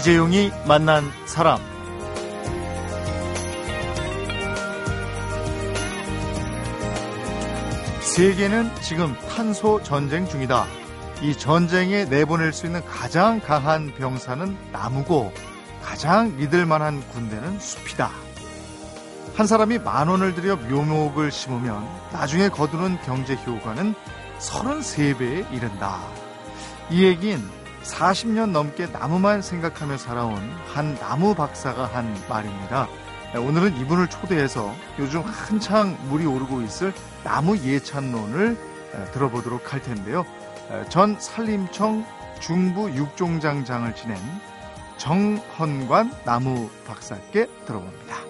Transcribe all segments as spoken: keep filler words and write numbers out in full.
이재용이 만난 사람. 세계는 지금 탄소 전쟁 중이다. 이 전쟁에 내보낼 수 있는 가장 강한 병사는 나무고 가장 믿을 만한 군대는 숲이다. 한 사람이 만 원을 들여 묘목을 심으면 나중에 거두는 경제 효과는 서른세 배에 이른다. 이 얘긴 사십 년 넘게 나무만 생각하며 살아온 한 나무 박사가 한 말입니다. 오늘은 이분을 초대해서 요즘 한창 물이 오르고 있을 나무 예찬론을 들어보도록 할 텐데요. 전 산림청 중부 육종장장을 지낸 정헌관 나무 박사께 들어봅니다.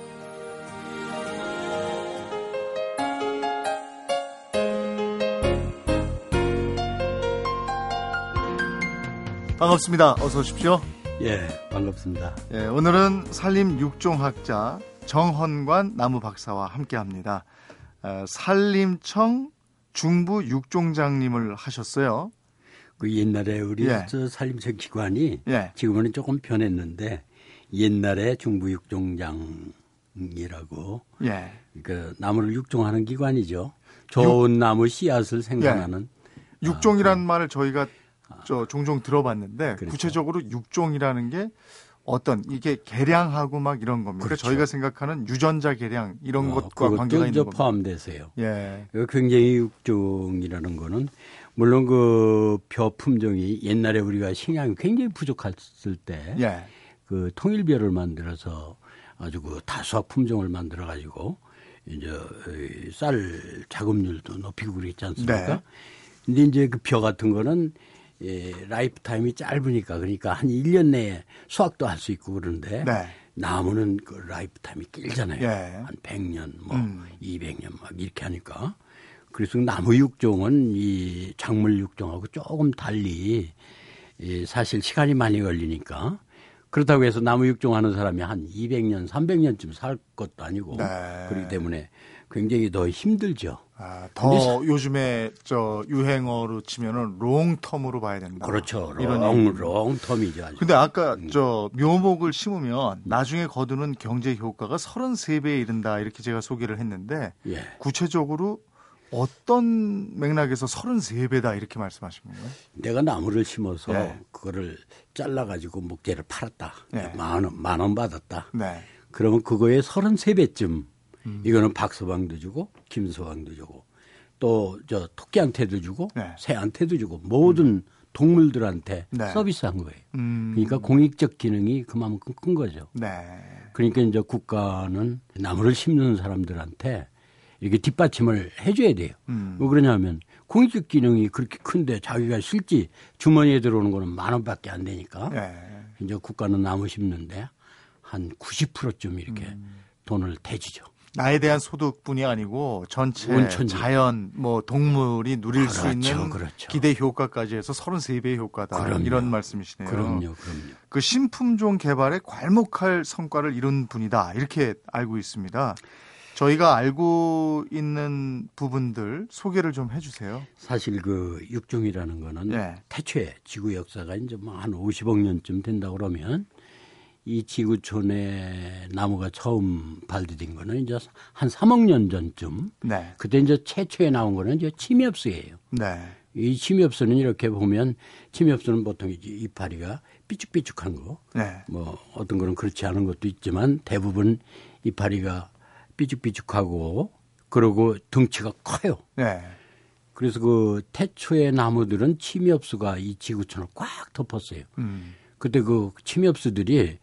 반갑습니다. 어서 오십시오. 예, 반갑습니다. 예, 오늘은 산림육종학자 정헌관 나무 박사와 함께합니다. 어, 산림청 중부 육종장님을 하셨어요. 그 옛날에 우리 예. 저 산림청 기관이 예. 지금은 조금 변했는데 옛날에 중부 육종장이라고 예. 그 나무를 육종하는 기관이죠. 좋은 육... 나무 씨앗을 생산하는 예. 육종이란 아, 말을 저희가 저 종종 들어봤는데 그렇죠. 구체적으로 육종이라는 게 어떤 이게 계량하고 막 이런 겁니다. 그렇죠. 저희가 생각하는 유전자 계량 이런 어, 것과 관계가 있는 겁니다. 포함되세요. 예. 굉장히 육종이라는 거는 물론 그 벼 품종이 옛날에 우리가 식량이 굉장히 부족했을 때 예. 그 통일벼를 만들어서 아주 그 다수화 품종을 만들어 가지고 이제 쌀 작업률도 높이고 그랬지 않습니까? 네. 근데 이제 그 벼 같은 거는 예, 라이프 타임이 짧으니까 그러니까 한 일 년 내에 수확도 할 수 있고 그런데 네. 나무는 그 라이프 타임이 길잖아요. 예. 한 백 년 뭐 음. 이백 년 막 이렇게 하니까 그래서 나무 육종은 이 작물 육종하고 조금 달리 예, 사실 시간이 많이 걸리니까 그렇다고 해서 나무 육종하는 사람이 한 이백 년 삼백 년쯤 살 것도 아니고 네. 그렇기 때문에 굉장히 더 힘들죠. 아, 더 요즘에 저 유행어로 치면은 롱텀으로 봐야 된다. 그렇죠. 이런 롱, 롱텀이죠. 아주. 근데 아까 음. 저 묘목을 심으면 나중에 거두는 경제 효과가 서른세 배에 이른다 이렇게 제가 소개를 했는데 예. 구체적으로 어떤 맥락에서 서른세 배다 이렇게 말씀하신 건가요? 내가 나무를 심어서 네. 그거를 잘라가지고 목재를 팔았다. 네. 만 원, 만 원 받았다. 네. 그러면 그거에 서른세 배쯤 음. 이거는 박서방도 주고 김서방도 주고 또 저 토끼한테도 주고 네. 새한테도 주고 모든 음. 동물들한테 네. 서비스한 거예요. 음. 그러니까 공익적 기능이 그만큼 큰 거죠. 네. 그러니까 이제 국가는 나무를 심는 사람들한테 이렇게 뒷받침을 해줘야 돼요. 음. 왜 그러냐면 공익적 기능이 그렇게 큰데 자기가 실제 주머니에 들어오는 거는 만 원밖에 안 되니까 네. 이제 국가는 나무 심는데 한 구십 퍼센트쯤 이렇게 음. 돈을 대주죠. 나에 대한 소득뿐이 아니고 전체 온천지. 자연, 뭐 동물이 누릴 그렇죠, 수 있는 그렇죠. 기대 효과까지 해서 서른세 배의 효과다. 그럼요, 이런 말씀이시네요. 그럼요, 그럼요. 그 신품종 개발에 괄목할 성과를 이룬 분이다. 이렇게 알고 있습니다. 저희가 알고 있는 부분들 소개를 좀 해주세요. 사실 그 육종이라는 거는 네. 태초에 지구 역사가 이제 뭐 한 오십억 년쯤 된다 그러면. 이 지구촌에 나무가 처음 발디딘 거는 이제 한 삼억 년 전쯤. 네. 그때 이제 최초에 나온 거는 이제 침엽수예요. 네. 이 침엽수는 이렇게 보면 침엽수는 보통 이제 이파리가 삐죽삐죽한 거. 네. 뭐 어떤 거는 그렇지 않은 것도 있지만 대부분 이파리가 삐죽삐죽하고 그러고 덩치가 커요. 네. 그래서 그 태초의 나무들은 침엽수가 이 지구촌을 꽉 덮었어요. 음. 그때 그 침엽수들이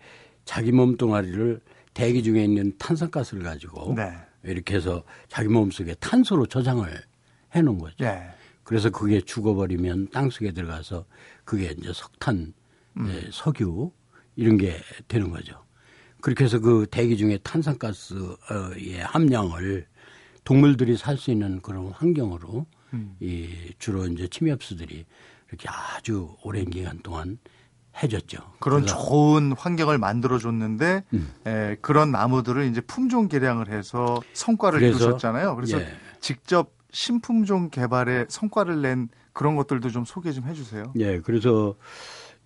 자기 몸뚱아리를 대기 중에 있는 탄산가스를 가지고 네. 이렇게 해서 자기 몸속에 탄소로 저장을 해놓은 거죠. 네. 그래서 그게 죽어버리면 땅속에 들어가서 그게 이제 석탄, 음. 석유 이런 게 되는 거죠. 그렇게 해서 그 대기 중에 탄산가스의 함량을 동물들이 살 수 있는 그런 환경으로 음. 이 주로 이제 침엽수들이 이렇게 아주 오랜 기간 동안 해줬죠. 그런 그래서. 좋은 환경을 만들어줬는데 음. 에, 그런 나무들을 이제 품종 개량을 해서 성과를 그래서, 이루셨잖아요. 그래서 예. 직접 신품종 개발에 성과를 낸 그런 것들도 좀 소개 좀 해주세요. 예, 그래서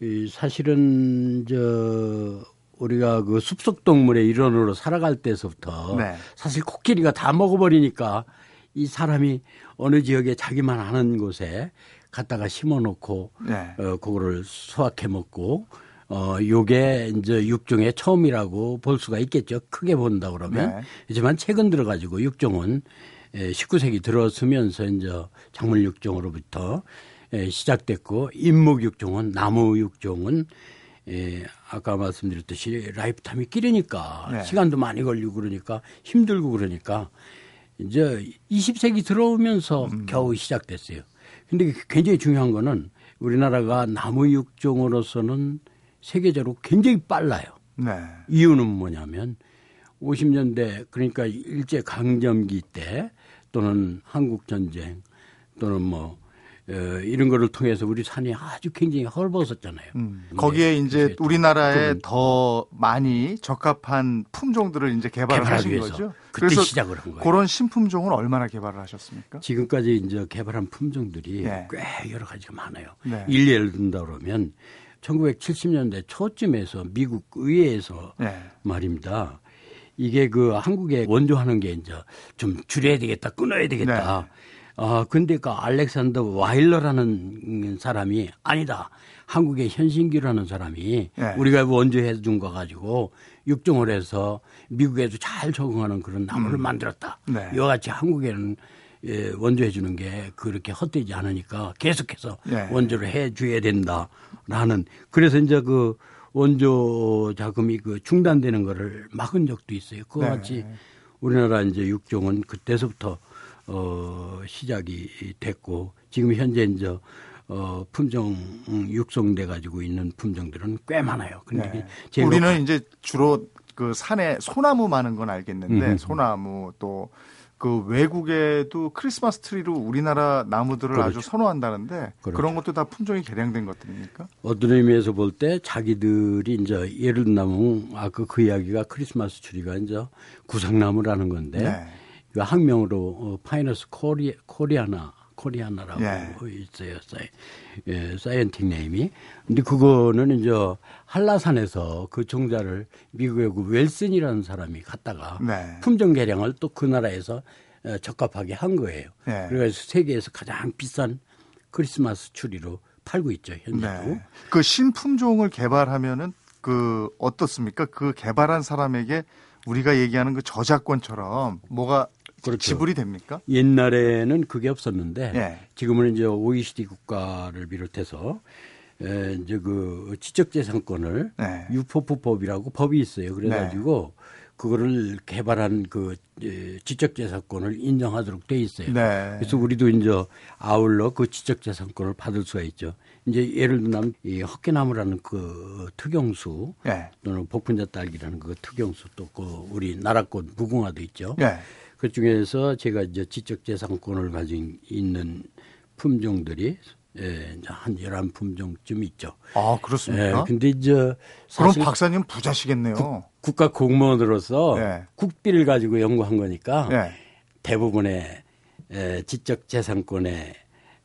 이 사실은 저 우리가 그 숲속 동물의 일원으로 살아갈 때서부터 네. 사실 코끼리가 다 먹어버리니까 이 사람이 어느 지역에 자기만 아는 곳에 갖다가 심어놓고 네. 어, 그거를 수확해 먹고 어 요게 이제 육종의 처음이라고 볼 수가 있겠죠. 크게 본다 그러면. 네. 하지만 최근 들어가지고 육종은 십구 세기 들어서면서 이제 작물 육종으로부터 시작됐고 인목 육종은 나무 육종은 예, 아까 말씀드렸듯이 라이프타임이 길으니까 네. 시간도 많이 걸리고 그러니까 힘들고 그러니까 이제 이십 세기 들어오면서 음. 겨우 시작됐어요. 근데 굉장히 중요한 거는 우리나라가 나무 육종으로서는 세계적으로 굉장히 빨라요. 네. 이유는 뭐냐면 오십 년대 그러니까 일제 강점기 때 또는 한국 전쟁 또는 뭐 이런 거를 통해서 우리 산이 아주 굉장히 헐벗었잖아요. 음. 거기에 이제 우리나라에 더 많이 적합한 품종들을 이제 개발을 하신 거죠. 그때 그래서 시작을 한 거예요. 그런 신품종을 얼마나 개발을 하셨습니까? 지금까지 이제 개발한 품종들이 네. 꽤 여러 가지가 많아요. 네. 예를 든다 그러면 천구백칠십 년대 초쯤에서 미국 의회에서 네. 말입니다. 이게 그 한국에 원조하는 게 이제 좀 줄여야 되겠다, 끊어야 되겠다. 네. 아, 근데 그 알렉산더 와일러라는 사람이 아니다. 한국의 현신규라는 사람이 네. 우리가 원조해 준 거 가지고 육종을 해서 미국에도 잘 적응하는 그런 나무를 음. 만들었다. 네. 이와 같이 한국에는 예, 원조해 주는 게 그렇게 헛되지 않으니까 계속해서 네. 원조를 해 줘야 된다라는 그래서 이제 그 원조 자금이 그 중단되는 거를 막은 적도 있어요. 그와 같이 네. 우리나라 이제 육종은 그때서부터 어, 시작이 됐고 지금 현재 이제 어, 품종 육성돼 가지고 있는 품종들은 꽤 많아요. 근데 네. 우리는 높아. 이제 주로 그 산에 소나무 많은 건 알겠는데 음. 소나무 또 그 외국에도 크리스마스 트리로 우리나라 나무들을 그렇죠. 아주 선호한다는데 그렇죠. 그런 것도 다 품종이 개량된 것들입니까? 어떤 의미에서 볼 때 자기들이 이제 예를 들면 아까 그 이야기가 크리스마스 트리가 이제 구상나무라는 건데. 네. 그 학명으로 파이너스 코리, 코리아나, 코리아나라고 예. 있어요. 사이, 예, 사이언틱 네임이. 근데 그거는 이제 한라산에서 그 종자를 미국의 그 웰슨이라는 사람이 갖다가 네. 품종 개량을 또 그 나라에서 적합하게 한 거예요. 예. 그래서 세계에서 가장 비싼 크리스마스 추리로 팔고 있죠. 현재도. 네. 그 신품종을 개발하면은 그 어떻습니까? 그 개발한 사람에게 우리가 얘기하는 그 저작권처럼 뭐가 그렇죠. 지불이 됩니까? 옛날에는 그게 없었는데 네. 지금은 이제 오이시디 국가를 비롯해서 이제 그 지적재산권을 네. 유포프법이라고 법이 있어요. 그래가지고 네. 그거를 개발한 그 지적재산권을 인정하도록 돼 있어요. 네. 그래서 우리도 이제 아울러 그 지적재산권을 받을 수가 있죠. 이제 예를 들면 이 헛개나무라는 그 특용수 네. 또는 복분자 딸기라는 그 특용수 또 그 우리 나라꽃 무궁화도 있죠. 네. 그 중에서 제가 이제 지적재산권을 가진 있는 품종들이 예, 한 열한 품종쯤 있죠. 아, 그렇습니까? 예, 근데 이제 그럼 박사님 부자시겠네요. 국, 국가 공무원으로서 네. 국비를 가지고 연구한 거니까 네. 대부분의 에, 지적재산권의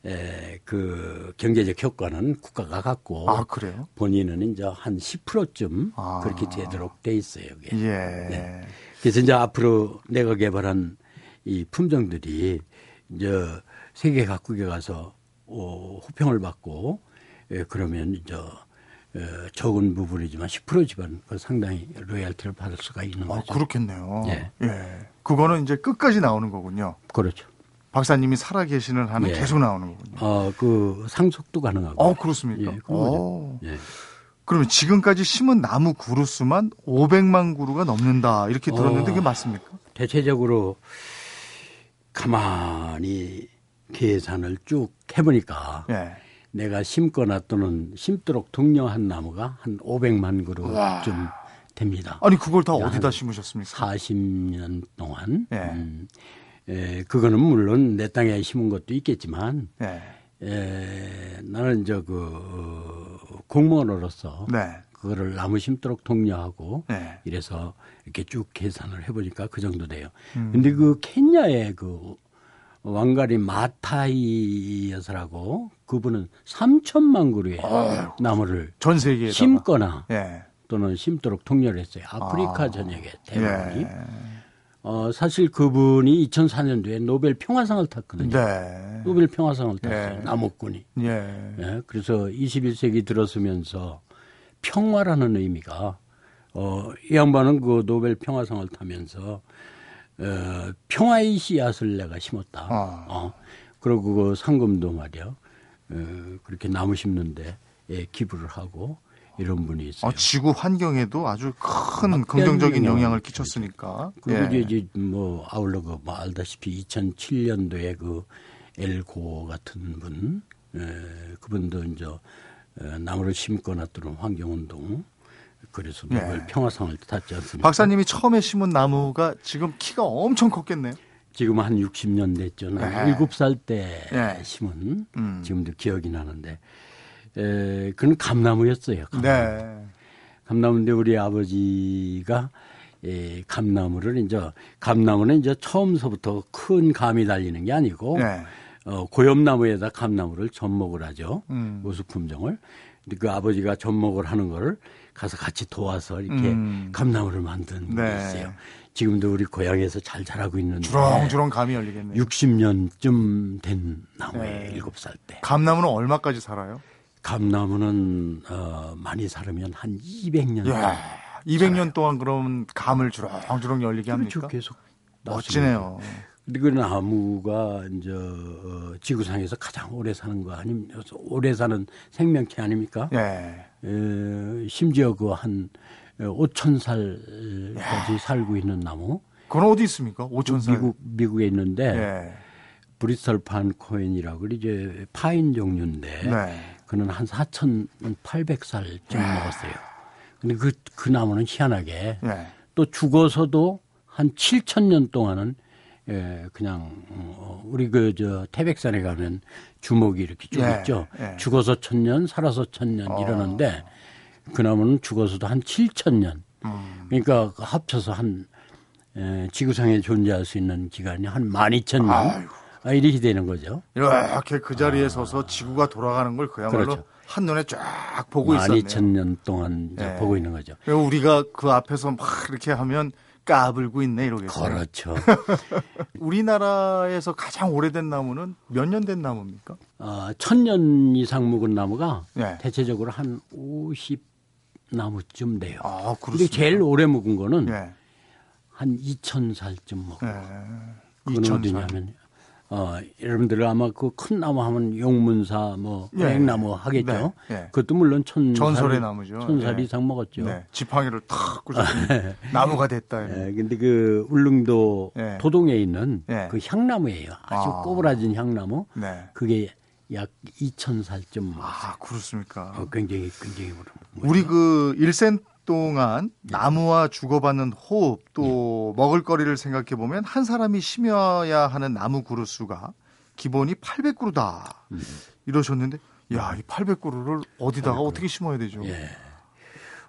에, 그 경제적 효과는 국가가 갖고 아, 그래요? 본인은 이제 한 십 퍼센트쯤 아. 그렇게 되도록 돼 있어요. 예. 네. 그래서 이제 앞으로 내가 개발한 이 품종들이 이제 세계 각국에 가서 어, 호평을 받고 예, 그러면 이제 예, 적은 부분이지만 십 퍼센트 집안 그 상당히 로얄티를 받을 수가 있는 거죠. 아, 그렇겠네요. 예. 예, 그거는 이제 끝까지 나오는 거군요. 그렇죠. 박사님이 살아계시는 한은 예. 계속 나오는 거군요. 어, 그 상속도 가능하고. 어, 그렇습니까? 예, 어. 예. 그러면 지금까지 심은 나무 그루 수만 오백만 그루가 넘는다 이렇게 들었는데 어, 그게 맞습니까? 대체적으로 가만히. 계산을 쭉 해보니까 네. 내가 심거나 또는 심도록 독려한 나무가 한 오백만 그루쯤 됩니다. 아니 그걸 다 어디다 심으셨습니까? 사십 년 동안 네. 음, 에, 그거는 물론 내 땅에 심은 것도 있겠지만 네. 에, 나는 저 그 어, 공무원으로서 네. 그거를 나무 심도록 독려하고 네. 이래서 이렇게 쭉 계산을 해보니까 그 정도 돼요. 음. 근데 그 케냐의 그 왕가리 마타이 여사라고, 그분은 삼천만 그루의 아유, 나무를 전 세계에 심거나 예. 또는 심도록 통렬 했어요. 아프리카 아, 전역에 대부분이. 예. 어, 사실 그분이 이천사 년도에 노벨 평화상을 탔거든요. 네. 노벨 평화상을 탔어요. 예. 나무꾼이. 예. 예. 그래서 이십일 세기 들어서면서 평화라는 의미가 어, 이 양반은 그 노벨 평화상을 타면서 어, 평화의 씨앗을 내가 심었다. 아. 어, 그리고 그 상금도 말이야. 어, 그렇게 나무 심는데 예, 기부를 하고 이런 분이 있어요. 아, 지구 환경에도 아주 큰 긍정적인 영향을 끼쳤으니까. 그리고 예. 이제 뭐 아울러 그 뭐 알다시피 이천칠 년도에 그 엘 고어 같은 분, 예, 그분도 이제 나무를 심거나 또는 환경운동. 그래서 노벨 네. 평화상을 탔지 않습니까? 박사님이 처음에 심은 나무가 지금 키가 엄청 컸겠네요. 지금 한 육십 년 됐죠. 네. 일곱 살 때 네. 심은 음. 지금도 기억이 나는데 에, 그건 감나무였어요. 감나무. 네. 감나무인데 우리 아버지가 에, 감나무를 이제 감나무는 이제 처음서부터 큰 감이 달리는 게 아니고 네. 어, 고엽나무에다 감나무를 접목을 하죠. 음. 모수품종을. 그 아버지가 접목을 하는 거를 가서 같이 도와서 이렇게 음. 감나무를 만든 네. 게 있어요. 지금도 우리 고향에서 잘 자라고 있는데 주렁주렁 감이 열리겠네요. 육십 년쯤 된 나무에 네. 일곱 살 때. 감나무는 얼마까지 살아요? 감나무는 어, 많이 살으면 한 이백 년. 예. 이백 년 살아요. 동안 그러면 감을 주렁주렁 열리게 그렇죠. 합니까? 계속 멋지네요. 그리고 나무가 이제 지구상에서 가장 오래 사는 거 아닙니까? 오래 사는 생명체 아닙니까? 예. 에, 심지어 그 한 오천 살까지 예. 살고 있는 나무. 그건 어디 있습니까? 오천 살. 미국 미국에 있는데 예. 브리스톨 판 코엔이라고 이제 파인 종류인데 네. 그는 한 사천팔백 살쯤 예. 먹었어요. 근데 그 그 나무는 희한하게 예. 또 죽어서도 한 칠천 년 동안은 예, 그냥, 어, 우리 그, 저, 태백산에 가면 주목이 이렇게 쭉 예, 있죠. 예. 죽어서 천년, 살아서 천년 어. 이러는데 그 나무는 죽어서도 한 칠천 년. 음. 그러니까 합쳐서 한, 에, 지구상에 존재할 수 있는 기간이 한 만 이천 년. 아이고. 아, 이렇게 되는 거죠. 이렇게 그 자리에 아. 서서 지구가 돌아가는 걸 그야말로 그렇죠. 한눈에 쫙 보고 있었네요. 만 이천 년 동안 이제 예. 보고 있는 거죠. 우리가 그 앞에서 막 이렇게 하면 까불고 있네 이러겠어요. 그렇죠. 우리나라에서 가장 오래된 나무는 몇 년 된 나무입니까? 아, 천년 이상 묵은 나무가 네. 대체적으로 한 오십 나무쯤 돼요. 아, 그런데 제일 오래 묵은 거는 네. 한 이천 살쯤 먹고. 네. 그건 어디냐면 어, 여러분들 아마 그 큰 나무 하면 용문사 뭐 횡나무 네. 하겠죠. 네. 네. 그것도 물론 천 전설의 나무죠. 천살 네. 이상 먹었죠. 네. 지팡이를 탁 꽂아 나무가 됐다. 네. 근데 그 울릉도 네. 도동에 있는 네. 그 향나무예요. 아주 아. 꼬부라진 향나무. 네. 그게 약 이천 살쯤 먹었어요. 아, 그렇습니까? 어, 굉장히 굉장히 오래. 우리 그 일생 동안 나무와 주고받는 호흡 또 네. 먹을거리를 생각해 보면 한 사람이 심어야 하는 나무 그루 수가 기본이 팔백 그루다 네. 이러셨는데 야, 이 팔백 그루를 어디다가 팔백 그루. 어떻게 심어야 되죠? 예.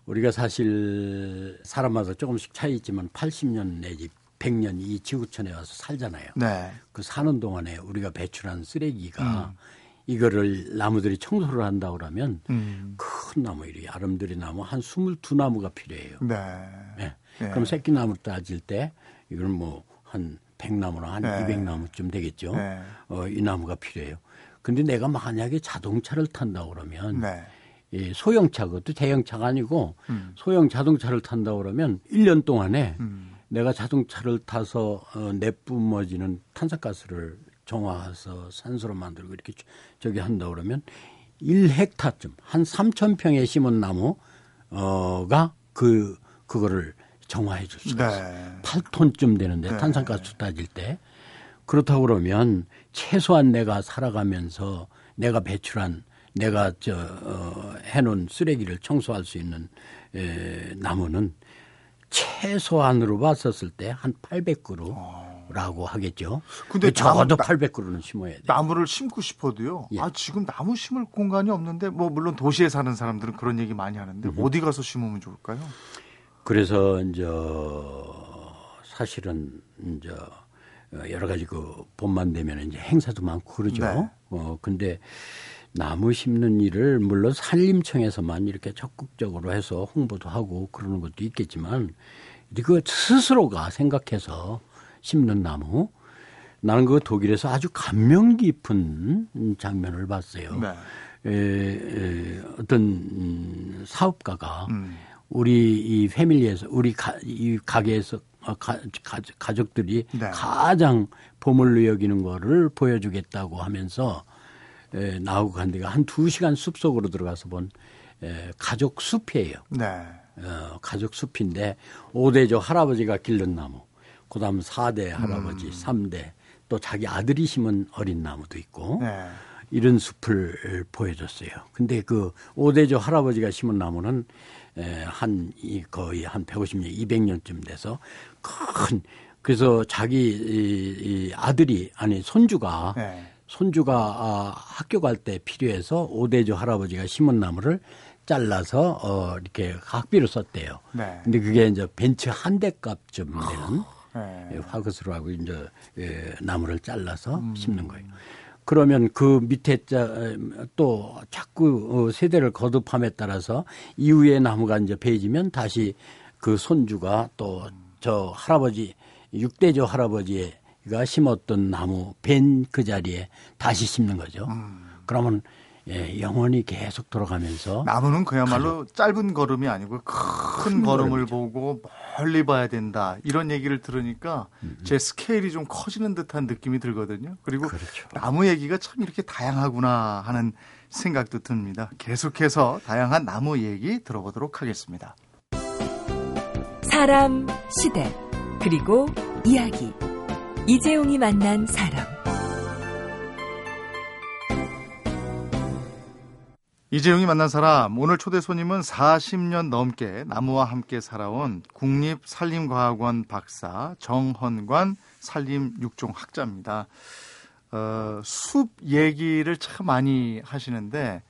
우리가 사실 사람마다 조금씩 차이 있지만 팔십 년 내지 백 년 이 지구촌에 와서 살잖아요. 네. 그 사는 동안에 우리가 배출한 쓰레기가 음. 이거를 나무들이 청소를 한다고 그러면 음. 큰 나무, 이리 아름드리 나무 한 이십이 나무가 필요해요. 네. 네. 네. 그럼 새끼 나무 따질 때 이건 뭐 한 백 나무나 한 네. 이백 나무쯤 되겠죠. 네. 어, 이 나무가 필요해요. 근데 내가 만약에 자동차를 탄다고 그러면 네. 이 소형차, 그것도 대형차가 아니고 음. 소형 자동차를 탄다고 그러면 일 년 동안에 음. 내가 자동차를 타서 어, 내뿜어지는 탄산가스를 정화해서 산소로 만들고 이렇게 저기 한다 그러면 일 헥타쯤 한 삼천 평에 심은 나무가 그 그거를 정화해 줄 수가 네. 있어요. 팔 톤쯤 되는데 네. 탄산가스 따질 때. 그렇다고 그러면 최소한 내가 살아가면서 내가 배출한 내가 저 어, 해놓은 쓰레기를 청소할 수 있는 에, 나무는 최소한으로 봤었을 때 한 팔백 그루. 오. 라고 하겠죠. 근데 적어도 팔백 그루는 심어야 돼요. 나무를 심고 싶어도요. 예. 아, 지금 나무 심을 공간이 없는데 뭐 물론 도시에 사는 사람들은 그런 얘기 많이 하는데 음. 어디 가서 심으면 좋을까요? 그래서 이제 사실은 이제 여러 가지 그 봄만 되면 이제 행사도 많고 그러죠. 네. 어 근데 나무 심는 일을 물론 산림청에서만 이렇게 적극적으로 해서 홍보도 하고 그러는 것도 있겠지만 이거 스스로가 생각해서 심는 나무, 나는 그 독일에서 아주 감명 깊은 장면을 봤어요. 네. 에, 에, 어떤 사업가가 음. 우리 이 패밀리에서 우리 가, 이 가게에서 가, 가, 가족들이 네. 가장 보물로 여기는 거를 보여주겠다고 하면서 에, 나오고 간 데가 한 두 시간 숲속으로 들어가서 본 에, 가족 숲이에요. 네. 어, 가족 숲인데 오대조 할아버지가 길른 나무, 그 다음 사대 할아버지, 음. 삼대 또 자기 아들이 심은 어린 나무도 있고 네. 이런 숲을 보여줬어요. 근데 그 오대조 할아버지가 심은 나무는 한 거의 한 백오십 년, 이백 년쯤 돼서 큰, 그래서 자기 이, 이 아들이 아니 손주가 네. 손주가 학교 갈 때 필요해서 오대조 할아버지가 심은 나무를 잘라서 어, 이렇게 학비로 썼대요. 네. 근데 그게 이제 벤츠 한 대 값쯤 되는 네. 화그스로 하고 이제 나무를 잘라서 음. 심는 거예요. 그러면 그 밑에 또 자꾸 세대를 거듭함에 따라서 이후에 나무가 이제 베이지면 다시 그 손주가 또 저 할아버지 육대조 할아버지가 심었던 나무 벤 그 자리에 다시 심는 거죠. 음. 그러면 예, 영원히 계속 돌아가면서 나무는 그야말로 가족. 짧은 걸음이 아니고 큰, 큰 걸음을 걸음이죠. 보고 멀리 봐야 된다 이런 얘기를 들으니까 음. 제 스케일이 좀 커지는 듯한 느낌이 들거든요. 그리고 그렇죠. 나무 얘기가 참 이렇게 다양하구나 하는 생각도 듭니다. 계속해서 다양한 나무 얘기 들어보도록 하겠습니다. 사람, 시대, 그리고 이야기. 이재용이 만난 사람. 이재용이 만난 사람, 오늘 초대 손님은 사십 년 넘게 나무와 함께 살아온 국립산림과학원 박사 정헌관 산림육종학자입니다. 어, 숲 얘기를 참 많이 하시는데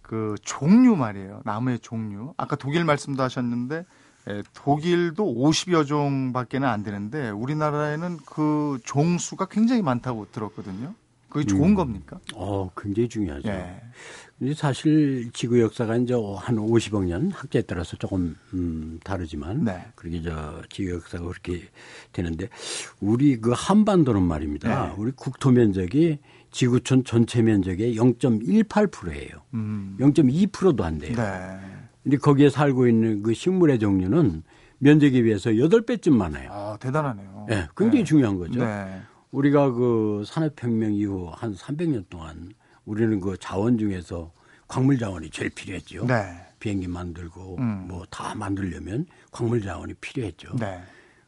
그 종류 말이에요. 나무의 종류. 아까 독일 말씀도 하셨는데 에, 독일도 오십여 종밖에는 안 되는데 우리나라에는 그 종수가 굉장히 많다고 들었거든요. 그게 좋은 음. 겁니까? 어, 굉장히 중요하죠. 예. 근데 사실 지구 역사가 이제 한 오십억 년 학자에 따라서 조금 음, 다르지만 네. 그렇게 저 지구 역사가 그렇게 되는데 우리 그 한반도는 말입니다. 네. 우리 국토 면적이 지구촌 전체 면적의 영 점 일팔 퍼센트예요. 음. 영 점 이 퍼센트도 안 돼요. 네. 근데 거기에 살고 있는 그 식물의 종류는 면적에 비해서 여덟 배쯤 많아요. 아, 대단하네요. 예, 네, 굉장히 네. 중요한 거죠. 네. 우리가 그 산업혁명 이후 한 삼백 년 동안 우리는 그 자원 중에서 광물 자원이 제일 필요했죠. 네. 비행기 만들고 음. 뭐 다 만들려면 광물 자원이 필요했죠. 네.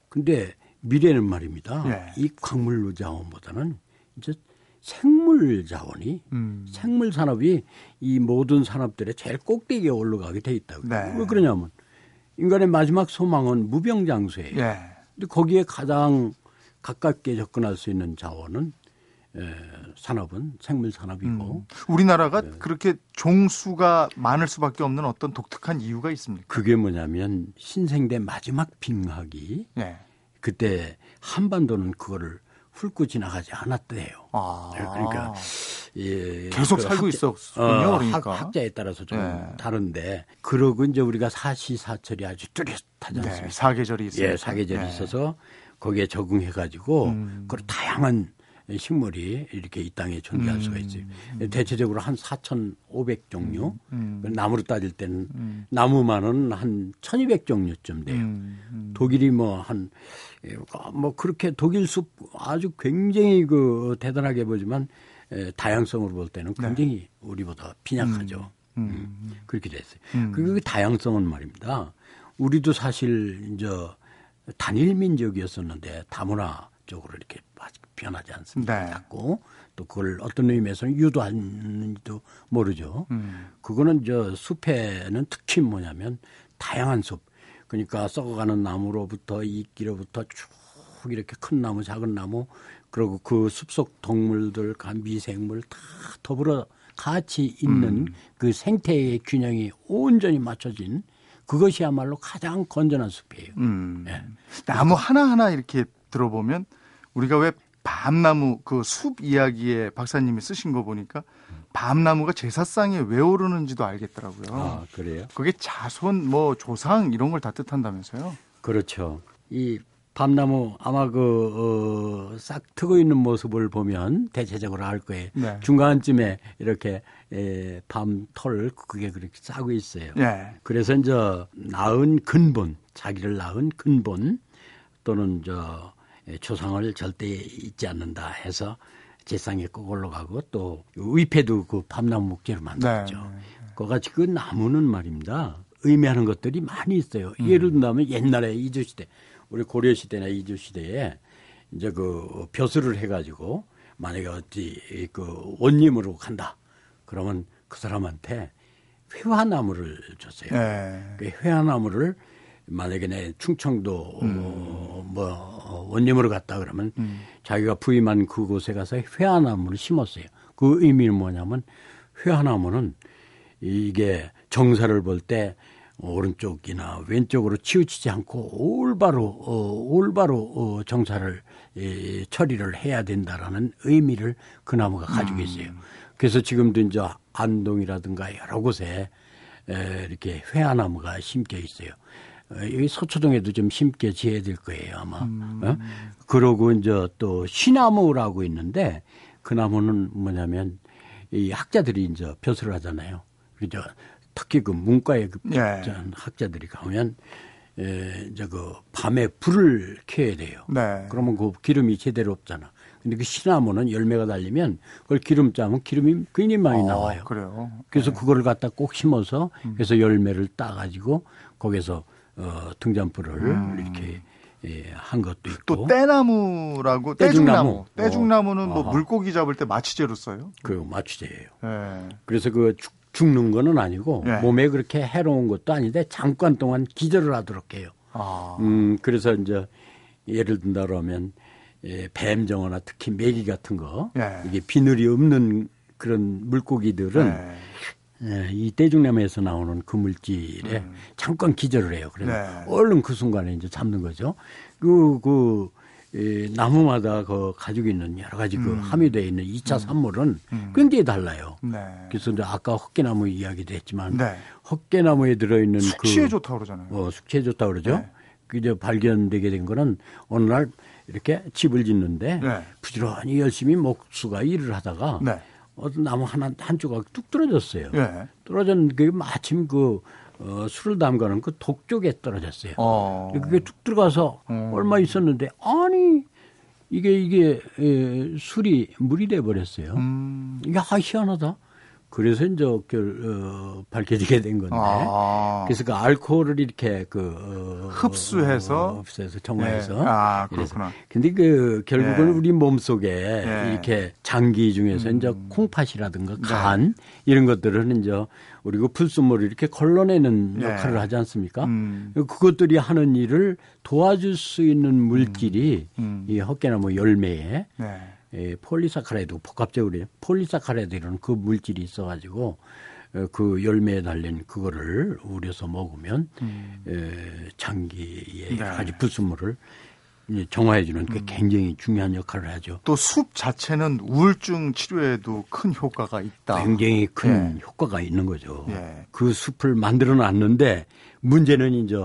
근데 미래는 말입니다. 네. 이 광물 자원보다는 이제 생물 자원이 음. 생물 산업이 이 모든 산업들의 제일 꼭대기에 올라가게 돼 있다고. 네. 왜 그러냐면 인간의 마지막 소망은 무병장수예요. 네. 근데 거기에 가장 가깝게 접근할 수 있는 자원은 에, 산업은 생물 산업이고 음. 우리나라가 에, 그렇게 종수가 많을 수밖에 없는 어떤 독특한 이유가 있습니까? 그게 뭐냐면 신생대 마지막 빙하기 네. 그때 한반도는 그거를 훑고 지나가지 않았대요. 아. 그러니까 예, 계속 살고 있었군요. 어, 그러니까. 학자에 따라서 좀 네. 다른데 그러고 이제 우리가 사시사철이 아주 뚜렷하지 않습니까? 네, 사계절이 있어요. 예, 사계절이 네. 있어서 거기에 적응해가지고 음. 그런 다양한 식물이 이렇게 이 땅에 존재할 음. 수가 있어요. 대체적으로 한 사천오백 종류, 음. 음. 나무로 따질 때는 음. 나무만은 한 천이백 종류쯤 돼요. 음. 음. 독일이 뭐 한, 뭐 그렇게 독일 숲 아주 굉장히 그 대단하게 보지만 에, 다양성으로 볼 때는 굉장히 네. 우리보다 빈약하죠. 음. 음. 음. 그렇게 됐어요. 음. 그 다양성은 말입니다. 우리도 사실 이제 단일 민족이었었는데 다문화 쪽으로 이렇게 변하지 않습니다. 네. 자꾸 또 그걸 어떤 의미에서는 유도하는지도 모르죠. 음. 그거는 저 숲에는 특히 뭐냐면 다양한 숲. 그러니까 썩어가는 나무로부터 이끼로부터 쭉 이렇게 큰 나무, 작은 나무, 그리고 그 숲속 동물들, 미생물 다 더불어 같이 있는 음. 그 생태의 균형이 온전히 맞춰진 그것이야말로 가장 건전한 숲이에요. 음. 예. 나무 하나하나 이렇게 들어보면 우리가 왜 밤나무 그 숲 이야기에 박사님이 쓰신 거 보니까 밤나무가 제사상에 왜 오르는지도 알겠더라고요. 아, 그래요? 그게 자손, 뭐 조상 이런 걸 다 뜻한다면서요? 그렇죠. 이 밤나무 아마 그 어, 싹 트고 있는 모습을 보면 대체적으로 알 거예요. 네. 중간쯤에 이렇게 에, 밤털 그게 그렇게 싸고 있어요. 네. 그래서 이제 낳은 근본, 자기를 낳은 근본 또는 저 조상을 절대 잊지 않는다 해서 제상에 꼭 올라가고 또 의패도 그 밤나무 목재로 만들었죠. 네. 그거같이 그 나무는 말입니다. 의미하는 것들이 많이 있어요. 음. 예를 들면 옛날에 이조시대, 우리 고려시대나 이조시대에 이제 그 벼슬을 해가지고 만약에 어디 그 원님으로 간다. 그러면 그 사람한테 회화나무를 줬어요. 네. 그 회화나무를 만약에 내 충청도 음. 어, 뭐 원님으로 갔다 그러면 음. 자기가 부임한 그곳에 가서 회화나무를 심었어요. 그 의미는 뭐냐면 회화나무는 이게 정사를 볼 때 오른쪽이나 왼쪽으로 치우치지 않고 올바로 어, 올바로 어, 정사를 예, 처리를 해야 된다라는 의미를 그 나무가 가지고 있어요. 음. 그래서 지금도 이제 안동이라든가 여러 곳에 에, 이렇게 회화나무가 심겨 있어요. 여기 서초동에도 좀 심게 지어야 될 거예요, 아마. 음. 어? 그러고 이제 또 시나무라고 있는데 그 나무는 뭐냐면 이 학자들이 이제 벼슬을 하잖아요. 그죠? 특히 그 문과의 그 네. 학자들이 가면 에, 이제 그 밤에 불을 켜야 돼요. 네. 그러면 그 기름이 제대로 없잖아. 근데 그 시나무는 열매가 달리면 그걸 기름 짜면 기름이 굉장히 많이 어, 나와요. 그래요. 그래서 네. 그거를 갖다 꼭 심어서 그래서 열매를 따가지고 거기서 어, 등잔불을 음. 이렇게 예, 한 것도 있고 또 떼나무라고 떼죽나무 떼죽나무는 어. 뭐 아하. 물고기 잡을 때 마취제로 써요? 그 마취제예요. 예. 그래서 그 죽, 죽는 거는 아니고 예. 몸에 그렇게 해로운 것도 아닌데 잠깐 동안 기절을 하도록 해요. 아. 음 그래서 이제 예를 든다 그러면 예, 뱀정어나 특히 메기 같은 거 예. 이게 비늘이 없는 그런 물고기들은. 예. 네, 이 떼죽나무에서 나오는 그 물질에 음. 잠깐 기절을 해요. 그래서 네. 얼른 그 순간에 이제 잡는 거죠. 그, 그, 이, 나무마다 그 가지고 있는 여러 가지 그 음. 함유되어 있는 이 차 산물은 음. 굉장히 달라요. 네. 그래서 이제 아까 헛개나무 이야기도 했지만 네. 헛개나무에 들어있는 숙취에 그, 좋다고 그러잖아요. 어, 숙취에 좋다고 그러죠. 네. 그 이제 발견되게 된 거는 어느 날 이렇게 집을 짓는데 네. 부지런히 열심히 목수가 일을 하다가 네. 어떤 나무 하나, 한 조각 뚝 떨어졌어요. 예. 떨어졌는데 그게 마침 그 어, 술을 담가는 그 독 쪽에 떨어졌어요. 어. 그게 뚝 들어가서 음. 얼마 있었는데 아니 이게 이게 에, 술이 물이 돼 버렸어요. 음. 이게 아, 희한하다. 그래서 이제 어, 밝혀지게 된 건데. 아. 그래서 그 알코올을 이렇게 그 어, 흡수해서 어, 흡수해서 정화해서. 네. 아 그렇구나. 그런데 그 결국은 네. 우리 몸 속에 네. 이렇게 장기 중에서 음. 이제 콩팥이라든가 간 네. 이런 것들은 이제 우리 그 불순물을 이렇게 걸러내는 역할을 네. 하지 않습니까? 음. 그것들이 하는 일을 도와줄 수 있는 물질이 음. 음. 이 헛개나무 열매에. 네. 예, 폴리사카라이드, 복합적으로 폴리사카라이드 이런 그 물질이 있어가지고 그 열매에 달린 그거를 우려서 먹으면 음. 에, 장기의 여러 가지 네. 불순물을 정화해주는 음. 굉장히 중요한 역할을 하죠. 또 숲 자체는 우울증 치료에도 큰 효과가 있다. 굉장히 큰 네. 효과가 있는 거죠. 네. 그 숲을 만들어놨는데 문제는 이제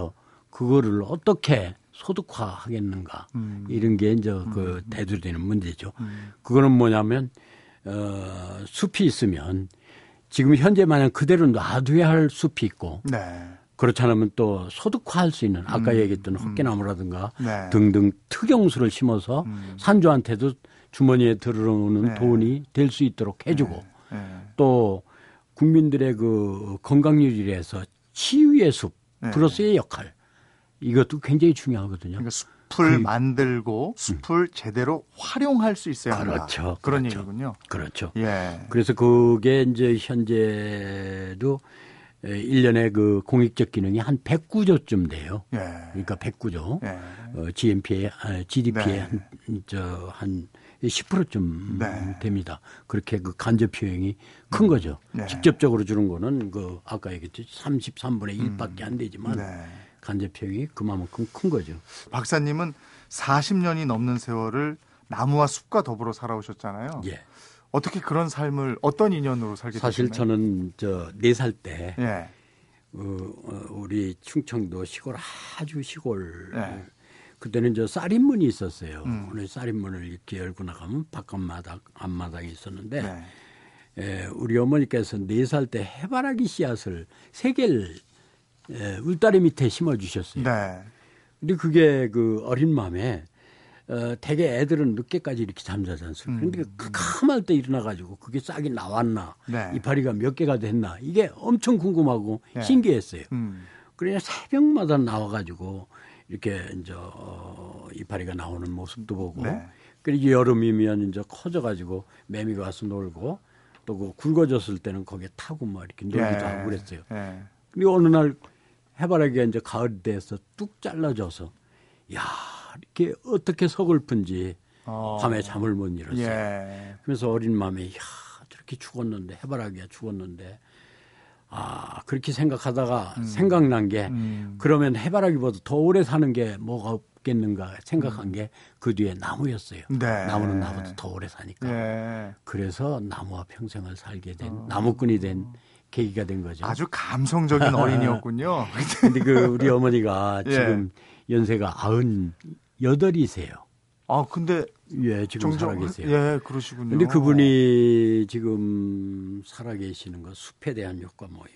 그거를 어떻게 소득화하겠는가 음. 이런 게 이제 그 음. 대두되는 문제죠. 음. 그거는 뭐냐면 어, 숲이 있으면 지금 현재 마냥 그대로 놔둬야 할 숲이 있고 네. 그렇지 않으면 또 소득화할 수 있는 아까 음. 얘기했던 헛개나무라든가 음. 네. 등등 특용수를 심어서 음. 산주한테도 주머니에 들어오는 네. 돈이 될 수 있도록 해주고 네. 네. 또 국민들의 그 건강 유지에서 치유의 숲 네. 플러스의 역할. 이것도 굉장히 중요하거든요. 그러니까 숲을 그, 만들고 숲을 음. 제대로 활용할 수 있어야 한다. 그렇죠. 그런 그렇죠. 얘기군요. 그렇죠. 예. 그래서 그게 이제 현재도 일 년에 그 공익적 기능이 한 백구 조쯤 돼요. 예. 그러니까 백구 조. 예. 어, 지엠피의, 아, 지디피의 네. 한, 저, 한 십 퍼센트쯤 네. 됩니다. 그렇게 그 간접 효용이 큰 거죠. 네. 직접적으로 주는 거는 그 아까 얘기했듯이 삼십삼분의 일밖에 안 되지만 네. 간접형이 그만큼 큰 거죠. 박사님은 사십 년이 넘는 세월을 나무와 숲과 더불어 살아오셨잖아요. 예. 어떻게 그런 삶을 어떤 인연으로 살게 됐나요? 사실 되셨나요? 저는 저 네 살 때 예. 어, 우리 충청도 시골 아주 시골 예. 그때는 저 쌀인문이 있었어요. 음. 오늘 쌀인문을 이렇게 열고 나가면 바깥마당 앞마당이 있었는데 네. 예, 우리 어머니께서 네 살 때 해바라기 씨앗을 세 개를 예, 울타리 밑에 심어주셨어요. 네. 근데 그게 그 어린 마음에 어, 대개 애들은 늦게까지 이렇게 잠자지 않습니까? 그런데 음. 캄캄할 때 일어나가지고 그게 싹이 나왔나 네. 이파리가 몇 개가 됐나 이게 엄청 궁금하고 네. 신기했어요. 음. 그래서 새벽마다 나와가지고 이렇게 이제 어, 이파리가 나오는 모습도 보고 네. 그리고 여름이면 이제 커져가지고 매미가 와서 놀고 또 그 굵어졌을 때는 거기에 타고 막 이렇게 놀기도 네. 하고 그랬어요. 네. 근데 어느 날 해바라기가 이제 가을이 돼서 뚝 잘라져서 야 이렇게 어떻게 서글픈지 어. 밤에 잠을 못 이뤘어요. 예. 그래서 어린 마음에 야 저렇게 죽었는데 해바라기가 죽었는데 아 그렇게 생각하다가 음. 생각난 게 음. 그러면 해바라기보다 더 오래 사는 게 뭐가 없겠는가 생각한 음. 게 그 뒤에 나무였어요. 네. 나무는 나보다 더 오래 사니까. 네. 그래서 나무와 평생을 살게 된 어. 나무꾼이 된 계기가 된 거죠. 아주 감성적인 어린이였군요. 그런데 그 우리 어머니가 예. 지금 연세가 아흔여덟이세요. 아, 근데 예, 지금 정정... 살아계세요. 예, 그러시군요. 그런데 그분이 지금 살아계시는 거 숲에 대한 효과 모임.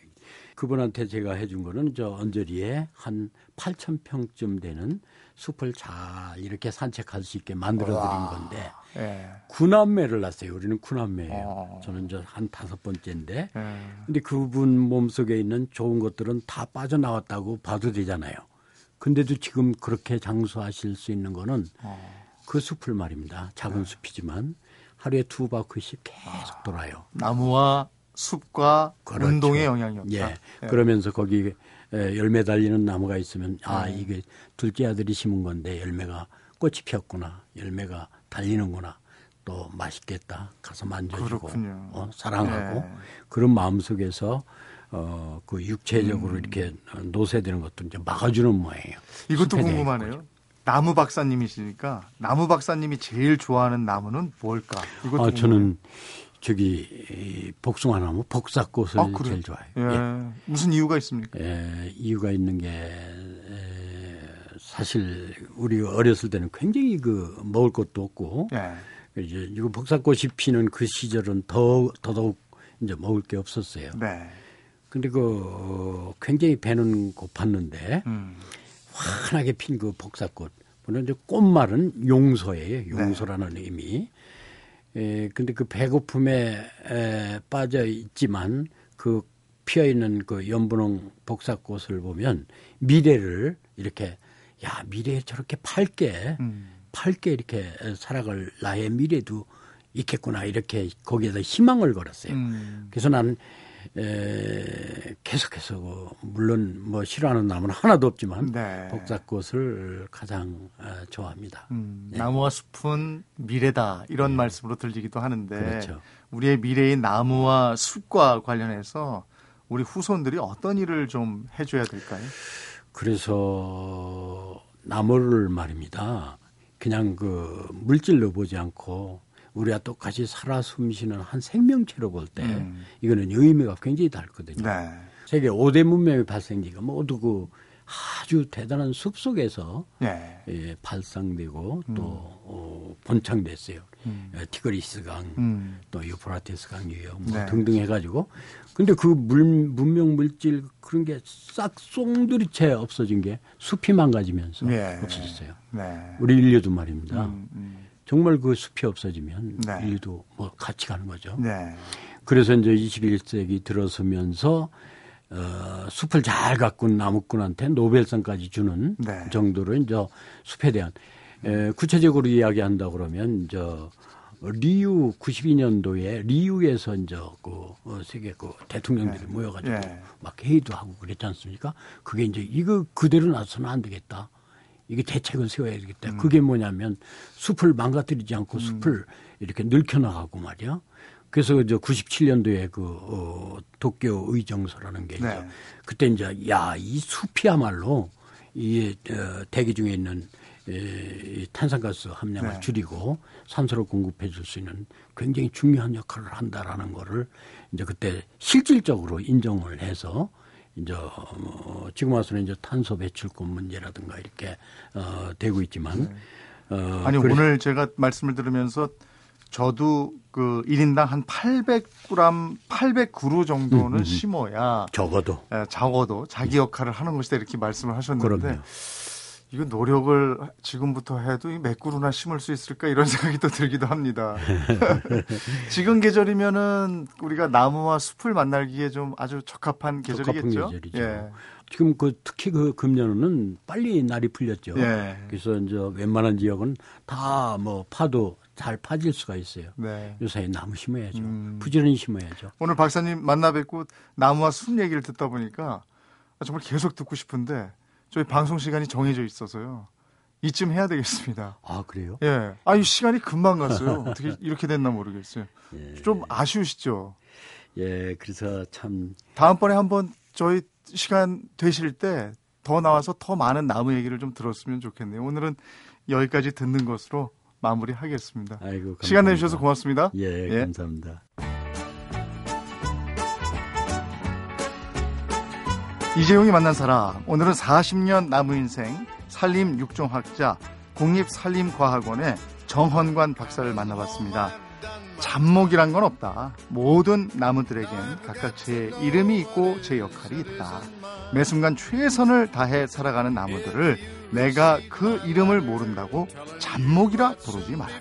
그분한테 제가 해준 거는 저 언저리에 한 팔천 평쯤 되는 숲을 잘 이렇게 산책할 수 있게 만들어드린 건데 예. 구남매를 낳았어요. 우리는 구남매예요. 어. 저는 저 한 다섯 번째인데 예. 근데 그분 몸속에 있는 좋은 것들은 다 빠져나왔다고 봐도 되잖아요. 근데도 지금 그렇게 장수하실 수 있는 거는 어. 그 숲을 말입니다. 작은 예. 숲이지만 하루에 두 바퀴씩 계속 돌아요. 나무와 숲과 그렇죠. 운동의 영향이었다. 예. 예. 그러면서 거기 열매 달리는 나무가 있으면 아 음. 이게 둘째 아들이 심은 건데 열매가 꽃이 피었구나. 열매가 달리는구나. 또 맛있겠다. 가서 만져주고 어, 사랑하고 예. 그런 마음속에서 어, 그 육체적으로 음. 이렇게 노쇠되는 것도 이제 막아주는 모양이에요. 이것도 궁금하네요. 거죠. 나무 박사님이시니까 나무 박사님이 제일 좋아하는 나무는 뭘까? 이것도 아, 저는 저기 복숭아 나무, 복사꽃을 아, 그래? 제일 좋아해요. 예. 예. 무슨 이유가 있습니까? 예, 이유가 있는 게 예, 사실 우리 어렸을 때는 굉장히 그 먹을 것도 없고 예. 이제 이거 복사꽃이 피는 그 시절은 더 더더욱 이제 먹을 게 없었어요. 네. 근데 그 굉장히 배는 고팠는데 음. 환하게 핀 그 복사꽃, 물론 이제 꽃말은 용서예요. 용서라는 네. 의미. 예, 근데 그 배고픔에 에, 빠져 있지만 그 피어 있는 그 연분홍 복사꽃을 보면 미래를 이렇게 야 미래에 저렇게 밝게 음. 밝게 이렇게 살아갈 나의 미래도 있겠구나 이렇게 거기에다 희망을 걸었어요. 음. 그래서 난 에, 계속해서 뭐, 물론 뭐 싫어하는 나무는 하나도 없지만 네. 복사꽃을 가장 어, 좋아합니다. 음, 네. 나무와 숲은 미래다 이런 네. 말씀으로 들리기도 하는데 그렇죠. 우리의 미래인 나무와 숲과 관련해서 우리 후손들이 어떤 일을 좀 해줘야 될까요? 그래서 나무를 말입니다. 그냥 그 물질로 보지 않고 우리가 똑같이 살아 숨쉬는 한 생명체로 볼 때 음. 이거는 의미가 굉장히 다르거든요. 네. 세계 오대 문명의 발생지가 모두 그 아주 대단한 숲 속에서 네. 예, 발상되고 음. 또 어, 번창됐어요. 음. 티그리스 강, 음. 또 유프라테스 강 유역 뭐 네. 등등 해가지고 근데 그 물, 문명 물질 그런 게 싹 송두리째 없어진 게 숲이 망가지면서 네. 없어졌어요. 네. 우리 인류도 말입니다. 음, 음. 정말 그 숲이 없어지면 네. 인류도 뭐 같이 가는 거죠. 네. 그래서 이제 이십일 세기 들어서면서 어, 숲을 잘 가꾼 나무꾼한테 노벨상까지 주는 네. 정도로 이제 숲에 대한 에, 구체적으로 이야기한다 그러면 저 리우 구십이년도에 리우에서 이제 그 세계 그 대통령들이 네. 모여가지고 네. 막 회의도 하고 그랬지 않습니까? 그게 이제 이거 그대로 놔서는 안 되겠다. 이게 대책을 세워야 되겠다. 음. 그게 뭐냐면 숲을 망가뜨리지 않고 음. 숲을 이렇게 늙혀나가고 말이야. 그래서 저 구십칠년도에 그 어, 도쿄 의정서라는 게 네. 그때 이제 야, 이 숲이야말로 이 대기 중에 있는 이 탄산가스 함량을 네. 줄이고 산소를 공급해 줄 수 있는 굉장히 중요한 역할을 한다라는 거를 이제 그때 실질적으로 인정을 해서 이제 어 지금 와서는 이제 탄소 배출권 문제라든가 이렇게 어 되고 있지만 네. 어 아니 그래. 오늘 제가 말씀을 들으면서 저도 그 일 인당 한 팔백 그램, 팔백 그루 정도는 음, 음, 심어야 적어도 예, 적어도 자기 역할을 하는 것이다 이렇게 말씀을 하셨는데 그럼요. 이거 노력을 지금부터 해도 몇 그루나 심을 수 있을까 이런 생각이 또 들기도 합니다. 지금 계절이면은 우리가 나무와 숲을 만나기에 좀 아주 적합한 계절이겠죠. 적합한 계절이죠. 예. 지금 그 특히 그 금년은 빨리 날이 풀렸죠. 예. 그래서 이제 웬만한 지역은 다 뭐 파도 잘 파질 수가 있어요. 네. 요새 나무 심어야죠. 음. 부지런히 심어야죠. 오늘 박사님 만나 뵙고 나무와 숲 얘기를 듣다 보니까 정말 계속 듣고 싶은데 저희 방송 시간이 정해져 있어서요. 이쯤 해야 되겠습니다. 아, 그래요? 예. 아, 이 시간이 금방 갔어요. 어떻게 이렇게 됐나 모르겠어요. 예. 좀 아쉬우시죠? 예, 그래서 참. 다음번에 한번 저희 시간 되실 때 더 나와서 더 많은 나무 얘기를 좀 들었으면 좋겠네요. 오늘은 여기까지 듣는 것으로 마무리하겠습니다. 아이고, 시간 내주셔서 고맙습니다. 예, 예. 감사합니다. 이재용이 만난 사람, 오늘은 사십 년 나무인생 산림육종학자 국립산림과학원의 정헌관 박사를 만나봤습니다. 잡목이란 건 없다. 모든 나무들에겐 각각 제 이름이 있고 제 역할이 있다. 매 순간 최선을 다해 살아가는 나무들을 내가 그 이름을 모른다고 잡목이라 부르지 말아라.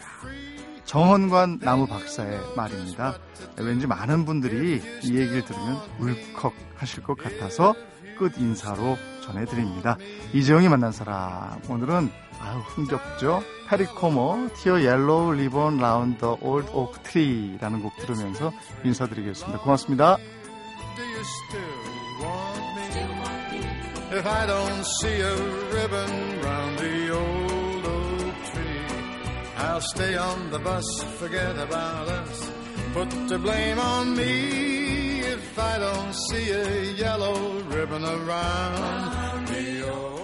정헌관 나무 박사의 말입니다. 왠지 많은 분들이 이 얘기를 들으면 울컥 하실 것 같아서 끝 인사로 전해드립니다. 이재용이 만난 사람, 오늘은 아우 흥겹죠. 페리코모 티어 옐로우 리본 라운드 올드 오크 트리라는 곡 들으면서 인사드리겠습니다. 고맙습니다. If I don't see a ribbon round the old oak tree, I'll stay on the bus, forget about us, put the blame on me. If I don't see a yellow ribbon around the old